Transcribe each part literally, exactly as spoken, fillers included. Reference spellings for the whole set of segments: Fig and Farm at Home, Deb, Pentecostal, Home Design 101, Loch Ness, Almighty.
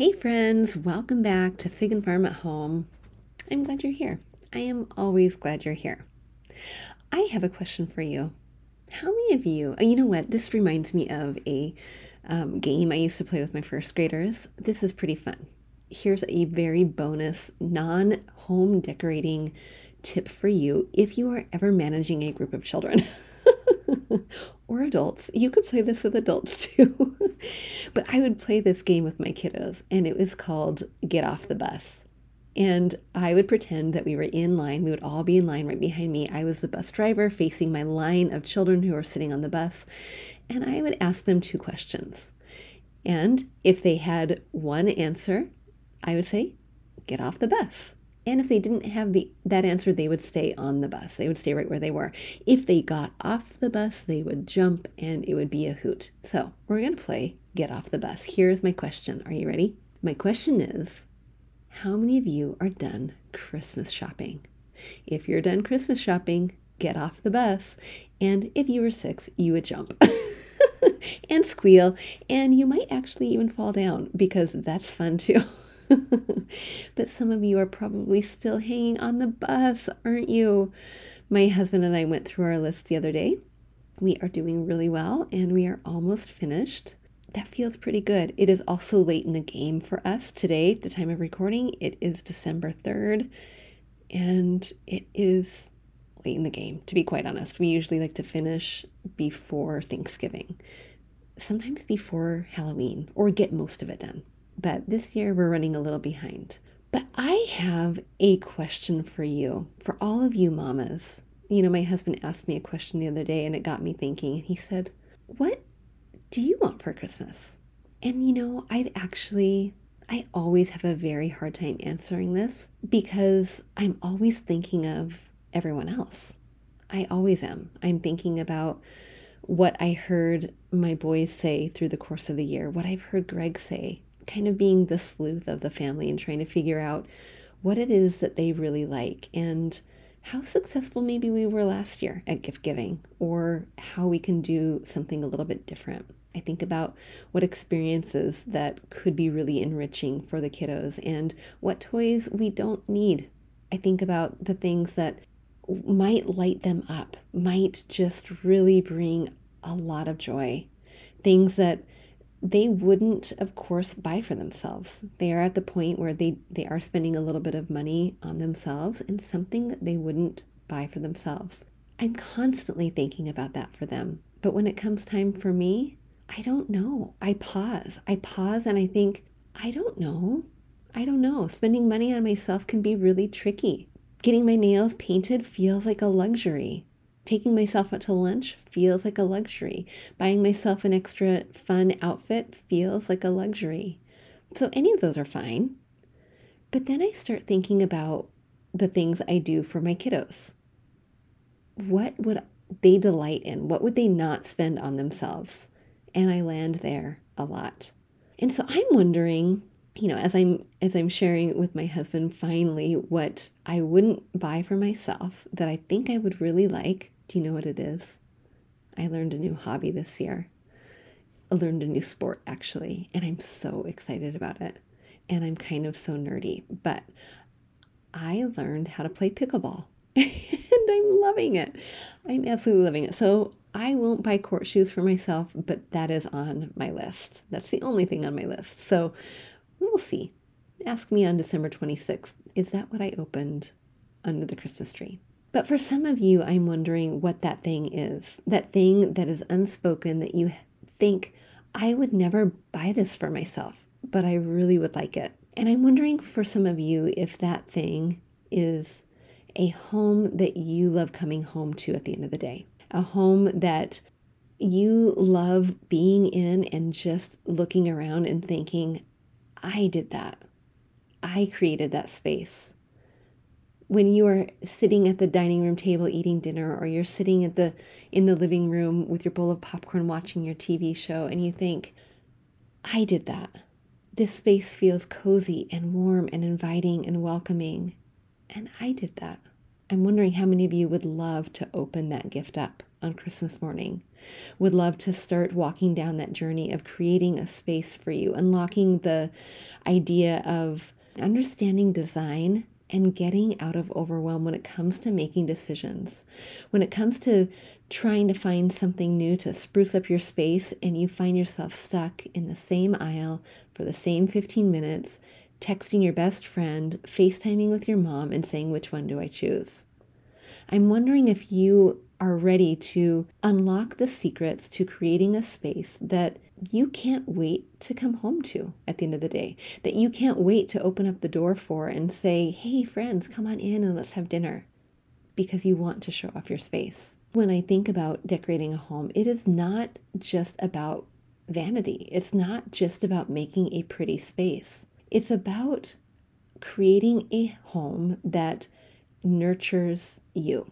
Hey friends, welcome back to Fig and Farm at Home. I'm glad you're here. I am always glad you're here. I have a question for you. How many of you, you know what, this reminds me of a um, game I used to play with my first graders. This is pretty fun. Here's a very bonus non-home decorating tip for you if you are ever managing a group of children. Or adults. You could play this with adults too. But I would play this game with my kiddos, and it was called Get Off the Bus. And I would pretend that we were in line. We would all be in line right behind me. I was the bus driver facing my line of children who were sitting on the bus. And I would ask them two questions. And if they had one answer, I would say, get off the bus. And if they didn't have the that answer, they would stay on the bus. They would stay right where they were. If they got off the bus, they would jump, and it would be a hoot. So we're going to play Get Off the Bus. Here's my question. Are you ready? My question is, how many of you are done Christmas shopping? If you're done Christmas shopping, get off the bus. And if you were six, you would jump and squeal. And you might actually even fall down, because that's fun too. But some of you are probably still hanging on the bus, aren't you? My husband and I went through our list the other day. We are doing really well, and we are almost finished. That feels pretty good. It is also late in the game for us today, at the time of recording. It is December third, and it is late in the game, to be quite honest. We usually like to finish before Thanksgiving, sometimes before Halloween, or get most of it done. But this year we're running a little behind. But I have a question for you, for all of you mamas. You know, my husband asked me a question the other day, and it got me thinking. And he said, what do you want for Christmas? And you know, I've actually, I always have a very hard time answering this, because I'm always thinking of everyone else. I always am. I'm thinking about what I heard my boys say through the course of the year, what I've heard Greg say, kind of being the sleuth of the family and trying to figure out what it is that they really like, and how successful maybe we were last year at gift giving, or how we can do something a little bit different. I think about what experiences that could be really enriching for the kiddos and what toys we don't need. I think about the things that might light them up, might just really bring a lot of joy, things that they wouldn't, of course, buy for themselves. They are at the point where they, they are spending a little bit of money on themselves, and something that they wouldn't buy for themselves. I'm constantly thinking about that for them. But when it comes time for me, I don't know. I pause. I pause and I think, I don't know. I don't know. Spending money on myself can be really tricky. Getting my nails painted feels like a luxury. Taking myself out to lunch feels like a luxury. Buying myself an extra fun outfit feels like a luxury. So any of those are fine. But then I start thinking about the things I do for my kiddos. What would they delight in? What would they not spend on themselves? And I land there a lot. And so I'm wondering, you know, as I'm as I'm sharing with my husband finally what I wouldn't buy for myself that I think I would really like. Do you know what it is? I learned a new hobby this year. I learned a new sport, actually, and I'm so excited about it. And I'm kind of so nerdy, but I learned how to play pickleball, and I'm loving it. I'm absolutely loving it. So I won't buy court shoes for myself, but that is on my list. That's the only thing on my list. So we'll see. Ask me on December twenty-sixth, is that what I opened under the Christmas tree? But for some of you, I'm wondering what that thing is, that thing that is unspoken that you think, I would never buy this for myself, but I really would like it. And I'm wondering for some of you if that thing is a home that you love coming home to at the end of the day, a home that you love being in and just looking around and thinking, I did that. I created that space. When you are sitting at the dining room table eating dinner, or you're sitting at the in the living room with your bowl of popcorn watching your T V show, and you think, I did that. This space feels cozy and warm and inviting and welcoming. And I did that. I'm wondering how many of you would love to open that gift up on Christmas morning, would love to start walking down that journey of creating a space for you, unlocking the idea of understanding design and getting out of overwhelm when it comes to making decisions, when it comes to trying to find something new to spruce up your space and you find yourself stuck in the same aisle for the same fifteen minutes, texting your best friend, FaceTiming with your mom and saying, which one do I choose? I'm wondering if you are ready to unlock the secrets to creating a space that you can't wait to come home to at the end of the day, that you can't wait to open up the door for and say, hey, friends, come on in and let's have dinner, because you want to show off your space. When I think about decorating a home, it is not just about vanity. It's not just about making a pretty space. It's about creating a home that nurtures you.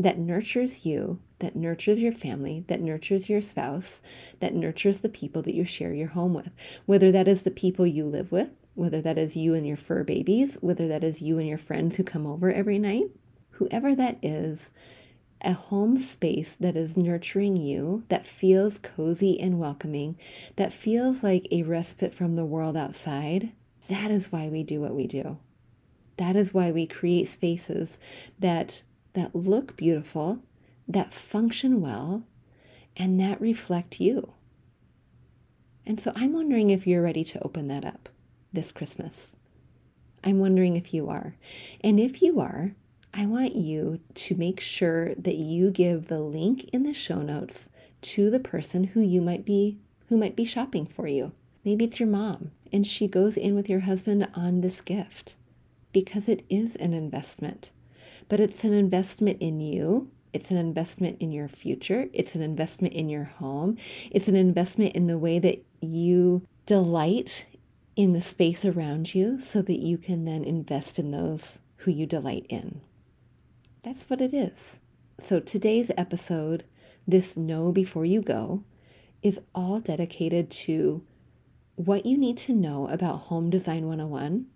that nurtures you, that nurtures your family, that nurtures your spouse, that nurtures the people that you share your home with, whether that is the people you live with, whether that is you and your fur babies, whether that is you and your friends who come over every night, whoever that is, a home space that is nurturing you, that feels cozy and welcoming, that feels like a respite from the world outside, that is why we do what we do. That is why we create spaces that that look beautiful, that function well, and that reflect you. And so I'm wondering if you're ready to open that up this Christmas. I'm wondering if you are. And if you are, I want you to make sure that you give the link in the show notes to the person who you might be, who might be shopping for you. Maybe it's your mom, and she goes in with your husband on this gift because it is an investment. But it's an investment in you. It's an investment in your future. It's an investment in your home. It's an investment in the way that you delight in the space around you so that you can then invest in those who you delight in. That's what it is. So today's episode, this Know Before You Go, is all dedicated to what you need to know about Home Design one oh one.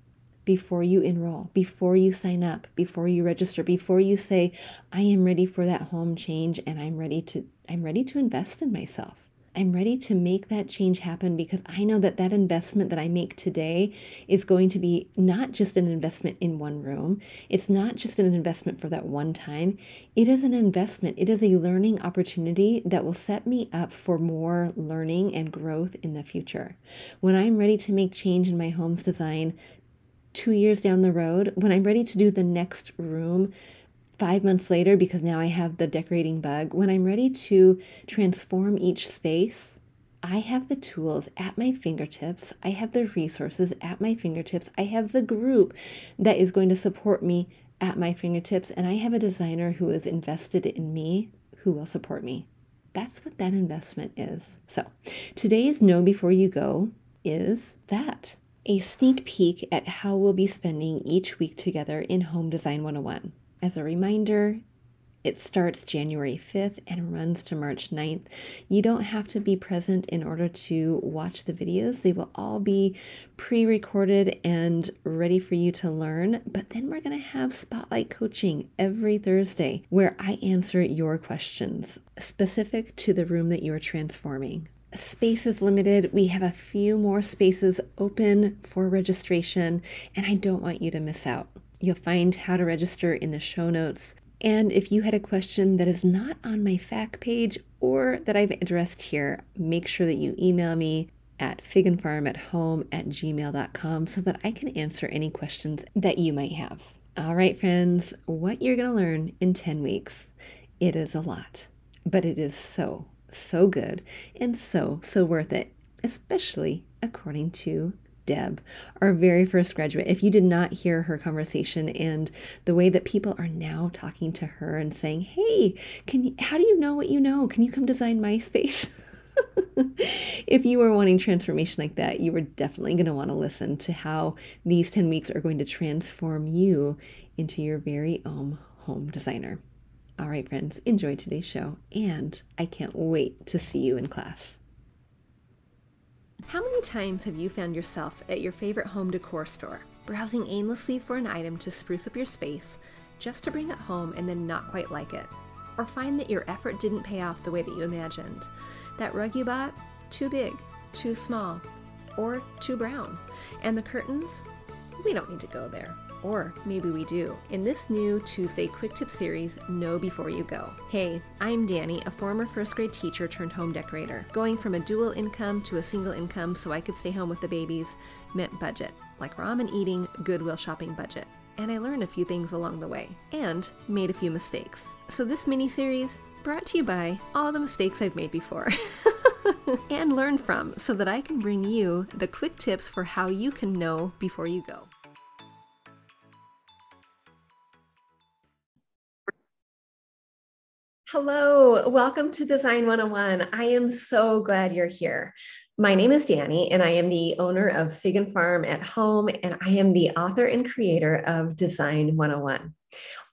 Before you enroll, before you sign up, before you register, before you say, I am ready for that home change and I'm ready to I'm ready to invest in myself. I'm ready to make that change happen because I know that that investment that I make today is going to be not just an investment in one room. It's not just an investment for that one time. It is an investment. It is a learning opportunity that will set me up for more learning and growth in the future. When I'm ready to make change in my home's design, two years down the road, when I'm ready to do the next room five months later because now I have the decorating bug, when I'm ready to transform each space, I have the tools at my fingertips. I have the resources at my fingertips. I have the group that is going to support me at my fingertips. And I have a designer who is invested in me who will support me. That's what that investment is. So today's Know Before You Go is that. A sneak peek at how we'll be spending each week together in Home Design one oh one. As a reminder, it starts January fifth and runs to March ninth. You don't have to be present in order to watch the videos. They will all be pre-recorded and ready for you to learn. But then we're going to have spotlight coaching every Thursday where I answer your questions specific to the room that you're transforming. Space is limited. We have a few more spaces open for registration, and I don't want you to miss out. You'll find how to register in the show notes. And if you had a question that is not on my fact page or that I've addressed here, make sure that you email me at fig and farm at home at gmail dot com so that I can answer any questions that you might have. All right, friends, what you're going to learn in ten weeks, it is a lot, but it is so so good and so, so worth it, especially according to Deb, our very first graduate. If you did not hear her conversation and the way that people are now talking to her and saying, hey, can you, how do you know what you know? Can you come design my space? If you are wanting transformation like that, you are definitely going to want to listen to how these ten weeks are going to transform you into your very own home designer. All right, friends, enjoy today's show, and I can't wait to see you in class. How many times have you found yourself at your favorite home decor store, browsing aimlessly for an item to spruce up your space, just to bring it home and then not quite like it, or find that your effort didn't pay off the way that you imagined. That rug you bought, too big, too small, or too brown. And the curtains, we don't need to go there. Or maybe we do. In this new Tuesday Quick Tip series, Know Before You Go. Hey, I'm Danny, a former first grade teacher turned home decorator. Going from a dual income to a single income so I could stay home with the babies meant budget, like ramen eating, Goodwill shopping budget. And I learned a few things along the way and made a few mistakes. So this mini series brought to you by all the mistakes I've made before. And learn from, so that I can bring you the quick tips for how you can know before you go. Hello, welcome to Design one oh one. I am so glad you're here. My name is Danny, and I am the owner of Fig and Farm at Home, and I am the author and creator of Design one oh one.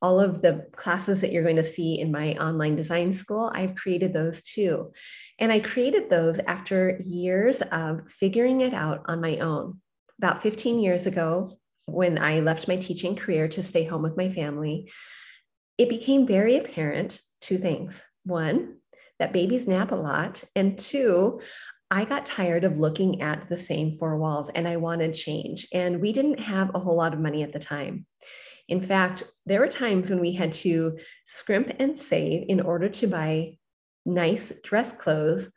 All of the classes that you're going to see in my online design school, I've created those too. And I created those after years of figuring it out on my own. About fifteen years ago, when I left my teaching career to stay home with my family, it became very apparent two things. One, that babies nap a lot. And two, I got tired of looking at the same four walls and I wanted change. And we didn't have a whole lot of money at the time. In fact, there were times when we had to scrimp and save in order to buy nice dress clothes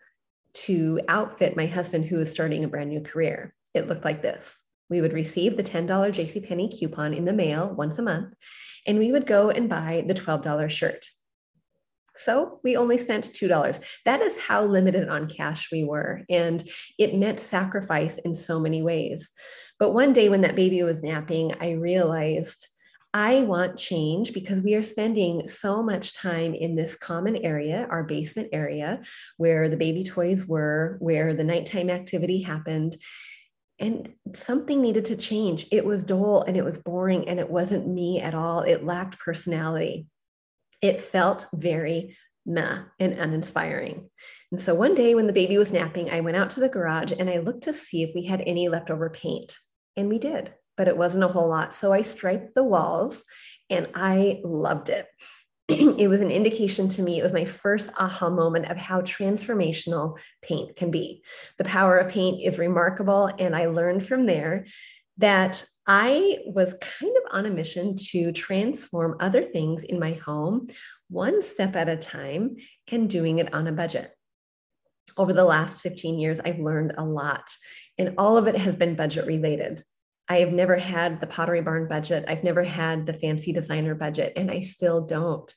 to outfit my husband, who was starting a brand new career. It looked like this. We would receive the ten dollars JCPenney coupon in the mail once a month, and we would go and buy the twelve dollars shirt. So we only spent two dollars. That is how limited on cash we were. And it meant sacrifice in so many ways. But one day when that baby was napping, I realized I want change, because we are spending so much time in this common area, our basement area, where the baby toys were, where the nighttime activity happened. And something needed to change. It was dull and it was boring and it wasn't me at all. It lacked personality. It felt very meh and uninspiring. And so one day when the baby was napping, I went out to the garage and I looked to see if we had any leftover paint. And we did, but it wasn't a whole lot. So I striped the walls and I loved it. It was an indication to me. It was my first aha moment of how transformational paint can be. The power of paint is remarkable. And I learned from there that I was kind of on a mission to transform other things in my home, one step at a time, and doing it on a budget. Over the last fifteen years, I've learned a lot, and all of it has been budget related. I have never had the Pottery Barn budget. I've never had the fancy designer budget, and I still don't,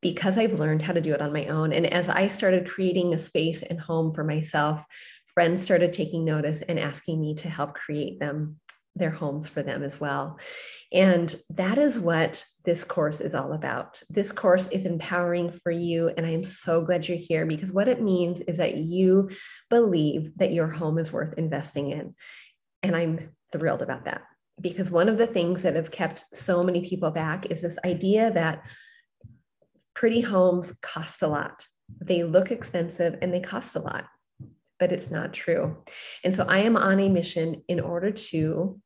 because I've learned how to do it on my own. And as I started creating a space and home for myself, friends started taking notice and asking me to help create them, their homes for them as well. And that is what this course is all about. This course is empowering for you. And I am so glad you're here, because what it means is that you believe that your home is worth investing in. And I'm thrilled about that, because one of the things that have kept so many people back is this idea that pretty homes cost a lot. They look expensive and they cost a lot, but it's not true. And so I am on a mission in order to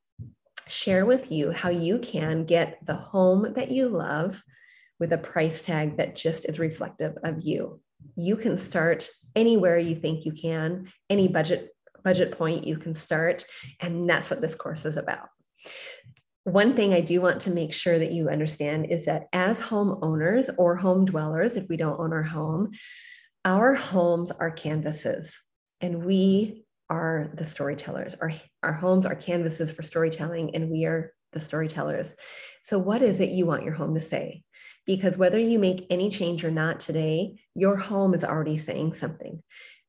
share with you how you can get the home that you love with a price tag that just is reflective of you. You can start anywhere you think you can, any budget budget point you can start. And that's what this course is about. One thing I do want to make sure that you understand is that as homeowners or home dwellers, if we don't own our home, our homes are canvases, and we are the storytellers. Our, our homes are canvases for storytelling, and we are the storytellers. So what is it you want your home to say? Because whether you make any change or not today, your home is already saying something.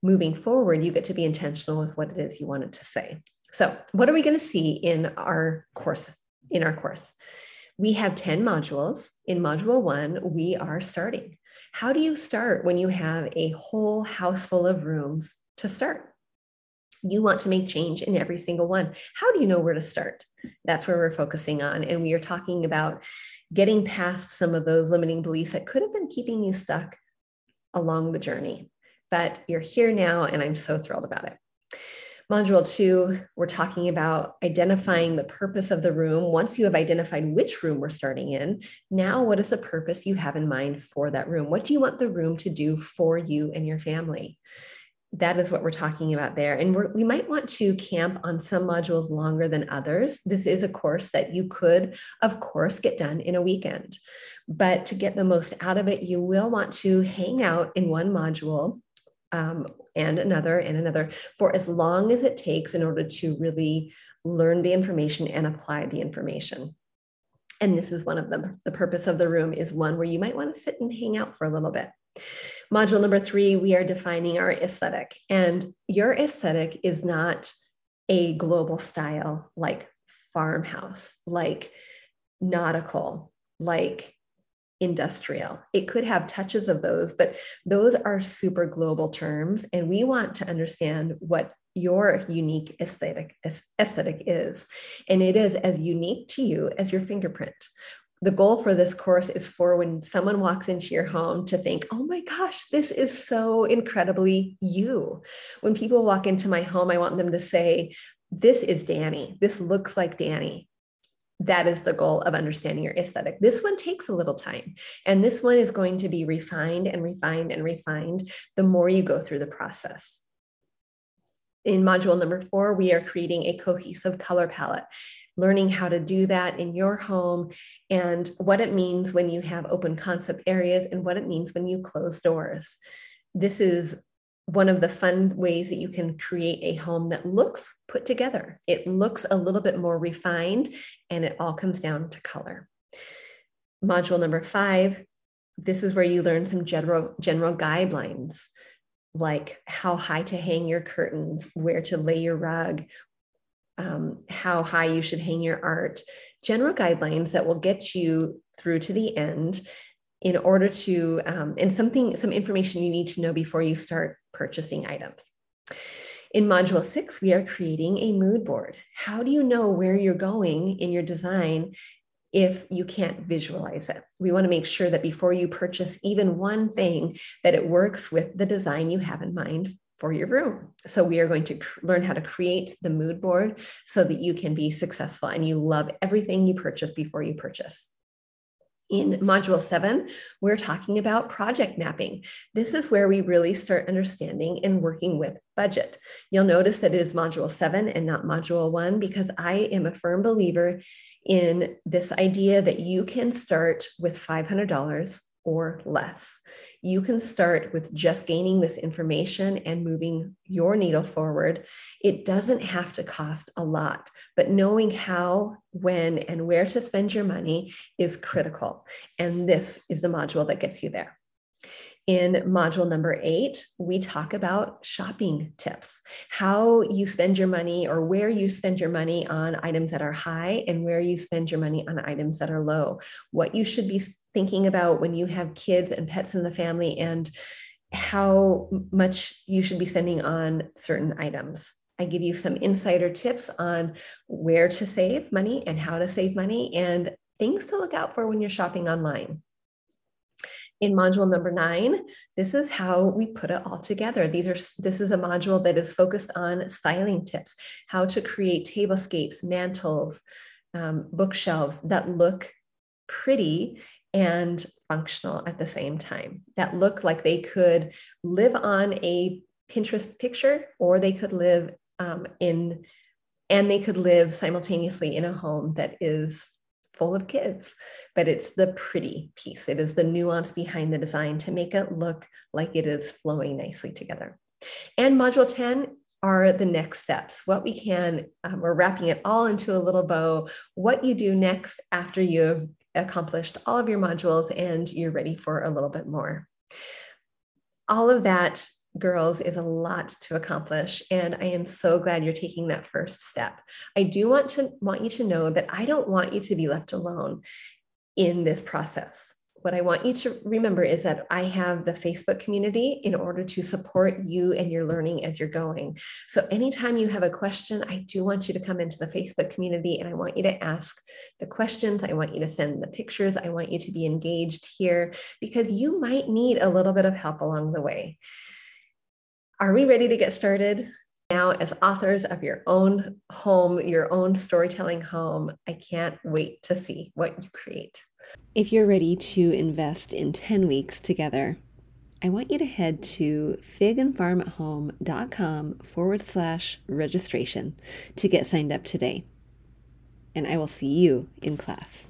Moving forward, you get to be intentional with what it is you want it to say. So what are we going to see in our course? In our course, we have ten modules. In module one, we are starting. How do you start when you have a whole house full of rooms to start? You want to make change in every single one. How do you know where to start? That's where we're focusing on. And we are talking about getting past some of those limiting beliefs that could have been keeping you stuck along the journey. But you're here now, and I'm so thrilled about it. Module two, we're talking about identifying the purpose of the room. Once you have identified which room we're starting in, now what is the purpose you have in mind for that room? What do you want the room to do for you and your family? That is what we're talking about there. And we're, we might want to camp on some modules longer than others. This is a course that you could, of course, get done in a weekend. But to get the most out of it, you will want to hang out in one module um, and another and another for as long as it takes in order to really learn the information and apply the information. And this is one of them. The purpose of the room is one where you might want to sit and hang out for a little bit. Module number three, we are defining our aesthetic, and your aesthetic is not a global style like farmhouse, like nautical, like industrial. It could have touches of those, but those are super global terms, and we want to understand what your unique aesthetic, aesthetic is, and it is as unique to you as your fingerprint. The goal for this course is for when someone walks into your home to think, oh my gosh, this is so incredibly you. When people walk into my home, I want them to say, this is Danny. This looks like Danny. That is the goal of understanding your aesthetic. This one takes a little time, and this one is going to be refined and refined and refined the more you go through the process. In module number four, we are creating a cohesive color palette, learning how to do that in your home and what it means when you have open concept areas and what it means when you close doors. This is one of the fun ways that you can create a home that looks put together. It looks a little bit more refined, and it all comes down to color. Module number five, this is where you learn some general, general guidelines, like how high to hang your curtains, where to lay your rug, Um, how high you should hang your art, general guidelines that will get you through to the end in order to, um, and something, some information you need to know before you start purchasing items. In module six, we are creating a mood board. How do you know where you're going in your design if you can't visualize it? We want to make sure that before you purchase even one thing, that it works with the design you have in mind for your room. So we are going to learn how to create the mood board so that you can be successful and you love everything you purchase before you purchase. In module seven, we're talking about project mapping. This is where we really start understanding and working with budget. You'll notice that it is module seven and not module one, because I am a firm believer in this idea that you can start with five hundred dollars or less. You can start with just gaining this information and moving your needle forward. It doesn't have to cost a lot, but knowing how, when, and where to spend your money is critical. And this is the module that gets you there. In module number eight, we talk about shopping tips, how you spend your money or where you spend your money on items that are high and where you spend your money on items that are low, what you should be thinking about when you have kids and pets in the family, and how much you should be spending on certain items. I give you some insider tips on where to save money and how to save money and things to look out for when you're shopping online. In module number nine, this is how we put it all together. These are, this is a module that is focused on styling tips, how to create tablescapes, mantles, um, bookshelves that look pretty and functional at the same time, that look like they could live on a Pinterest picture, or they could live um, in, and they could live simultaneously in a home that is full of kids. But it's the pretty piece. It is the nuance behind the design to make it look like it is flowing nicely together. And module ten are the next steps. What we can, um, we're wrapping it all into a little bow, what you do next after you've accomplished all of your modules and you're ready for a little bit more. All of that, girls, is a lot to accomplish, and I am so glad you're taking that first step. I do want to want you to know that I don't want you to be left alone in this process. What I want you to remember is that I have the Facebook community in order to support you and your learning as you're going. So anytime you have a question, I do want you to come into the Facebook community, and I want you to ask the questions. I want you to send the pictures. I want you to be engaged here, because you might need a little bit of help along the way. Are we ready to get started? Now, as authors of your own home, your own storytelling home, I can't wait to see what you create. If you're ready to invest in ten weeks together, I want you to head to fig and farm at home dot com forward slash registration to get signed up today. And I will see you in class.